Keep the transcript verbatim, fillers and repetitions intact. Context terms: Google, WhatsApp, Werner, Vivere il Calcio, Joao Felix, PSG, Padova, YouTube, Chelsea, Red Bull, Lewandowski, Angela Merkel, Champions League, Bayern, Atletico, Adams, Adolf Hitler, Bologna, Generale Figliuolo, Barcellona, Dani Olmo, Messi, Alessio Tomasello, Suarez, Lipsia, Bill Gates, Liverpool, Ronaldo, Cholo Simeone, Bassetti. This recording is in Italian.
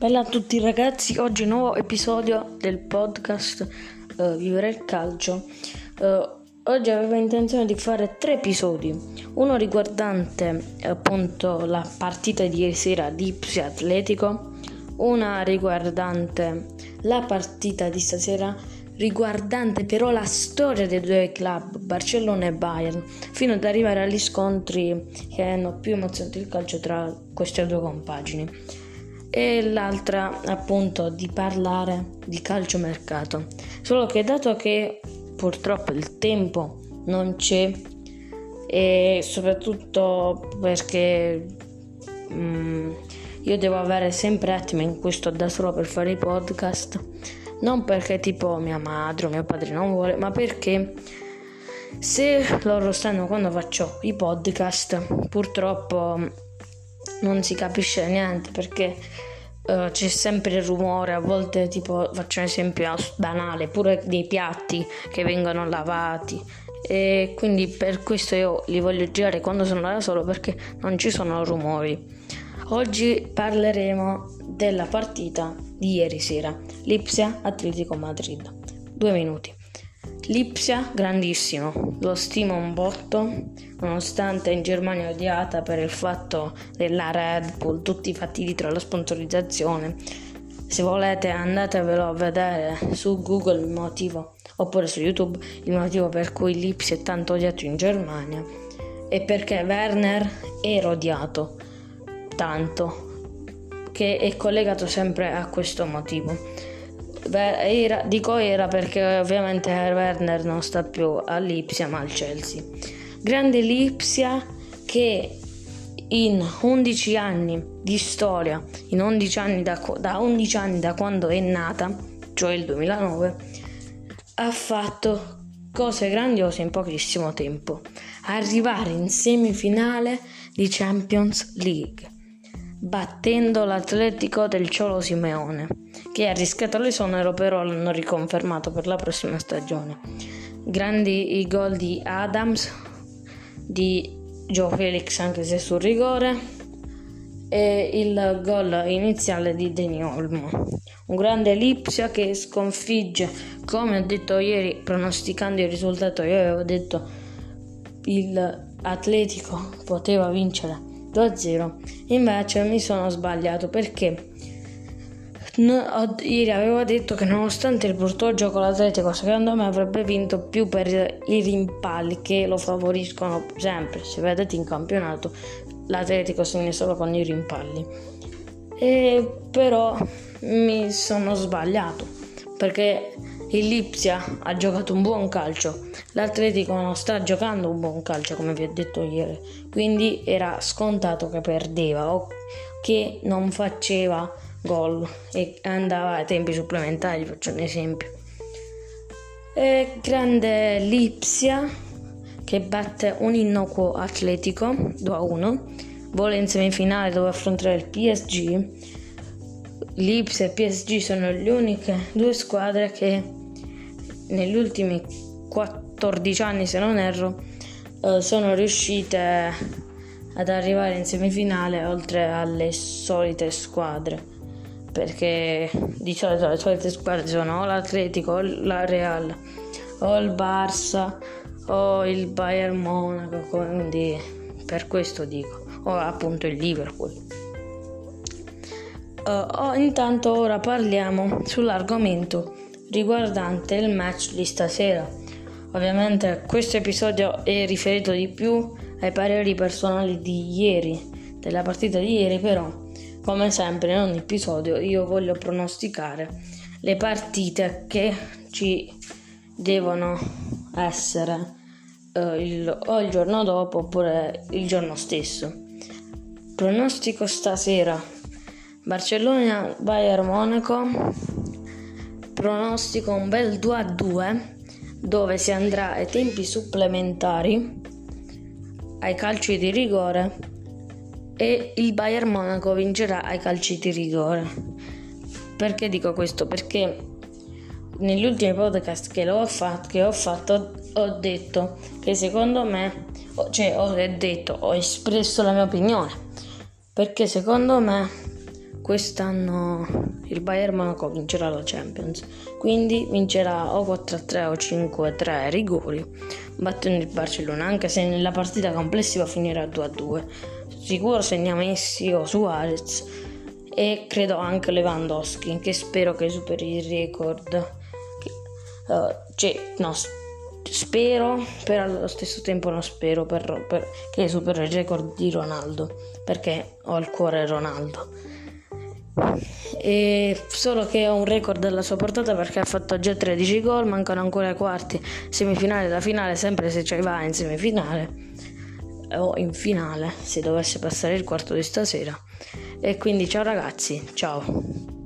Bella a tutti ragazzi, oggi nuovo episodio del podcast uh, Vivere il Calcio. Uh, oggi avevo intenzione di fare tre episodi, uno riguardante appunto la partita di ieri sera Lipsia Atletico, una riguardante la partita di stasera, riguardante però la storia dei due club, Barcellona e Bayern, fino ad arrivare agli scontri che hanno più emozionato il calcio tra queste due compagini. E l'altra appunto di parlare di calciomercato, solo che dato che purtroppo il tempo non c'è e soprattutto perché um, io devo avere sempre attimo in cui sto da solo per fare i podcast, non perché tipo mia madre o mio padre non vuole, ma perché se loro stanno quando faccio i podcast purtroppo non si capisce niente, perché uh, c'è sempre il rumore. A volte, tipo, faccio un esempio banale, pure dei piatti che vengono lavati, e quindi per questo io li voglio girare quando sono da solo, perché non ci sono rumori. Oggi parleremo della partita di ieri sera, Lipsia Atletico Madrid. Due minuti. Lipsia grandissimo, lo stimo un botto, nonostante in Germania è odiata per il fatto della Red Bull, tutti i fatti dietro la sponsorizzazione. Se volete andatevelo a vedere su Google il motivo, oppure su YouTube, il motivo per cui Lipsia è tanto odiato in Germania è perché Werner era odiato tanto, che è collegato sempre a questo motivo. Era, dico era perché ovviamente Werner non sta più a Lipsia ma al Chelsea. Grande Lipsia che in undici anni di storia, in undici anni da, da undici anni da quando è nata, cioè il duemilanove, ha fatto cose grandiose in pochissimo tempo. Arrivare in semifinale di Champions League, battendo l'Atletico del Cholo Simeone, che ha rischiato l'esonero, però l'hanno riconfermato per la prossima stagione. Grandi i gol di Adams, di Joao Felix anche se sul rigore, e il gol iniziale di Dani Olmo. Un grande Lipsia che sconfigge, come ho detto ieri pronosticando il risultato, io avevo detto il Atletico poteva vincere due a zero, invece mi sono sbagliato, perché no, ho, ieri avevo detto che nonostante il brutto gioco l'Atletico secondo me avrebbe vinto più per i rimpalli che lo favoriscono sempre. Se vedete in campionato l'Atletico si vince solo con i rimpalli, e però mi sono sbagliato perché il Lipsia ha giocato un buon calcio, l'Atletico non sta giocando un buon calcio come vi ho detto ieri, quindi era scontato che perdeva o che non faceva gol e andava ai tempi supplementari, faccio un esempio. E grande Lipsia che batte un innocuo Atletico due a uno, vola in semifinale dove affrontare il P S G. Lipsia e P S G sono le uniche due squadre che negli ultimi quattordici anni, se non erro, eh, sono riuscite ad arrivare in semifinale oltre alle solite squadre, perché di solito le solite squadre sono o l'Atletico o la Real o il Barça o il Bayern Monaco, quindi per questo dico, o appunto il Liverpool. Uh, oh, intanto ora parliamo sull'argomento riguardante il match di stasera. Ovviamente questo episodio è riferito di più ai pareri personali di ieri, della partita di ieri, però come sempre in ogni episodio io voglio pronosticare le partite che ci devono essere eh, il, o il giorno dopo oppure il giorno stesso. Pronostico stasera Barcellona Bayern Monaco, pronostico un bel due a due dove si andrà ai tempi supplementari, ai calci di rigore, e il Bayern Monaco vincerà ai calci di rigore. Perché dico questo? Perché negli ultimi podcast che, l'ho fatto, che ho fatto ho detto che secondo me, cioè ho detto, ho espresso la mia opinione, perché secondo me quest'anno il Bayern Monaco vincerà la Champions, quindi vincerà o quattro a tre o cinque a tre ai rigori, battendo il Barcellona, anche se nella partita complessiva finirà due a due. Sicuro segna Messi o Suarez e credo anche Lewandowski, che spero che superi il record. Uh, cioè, no, spero, però allo stesso tempo non spero per, per, che superi il record di Ronaldo, perché ho il cuore Ronaldo. E solo che ho un record alla sua portata, perché ha fatto già tredici gol, mancano ancora i quarti, semifinale e la finale, sempre se ci va in semifinale o in finale se dovesse passare il quarto di stasera. E quindi ciao ragazzi, ciao.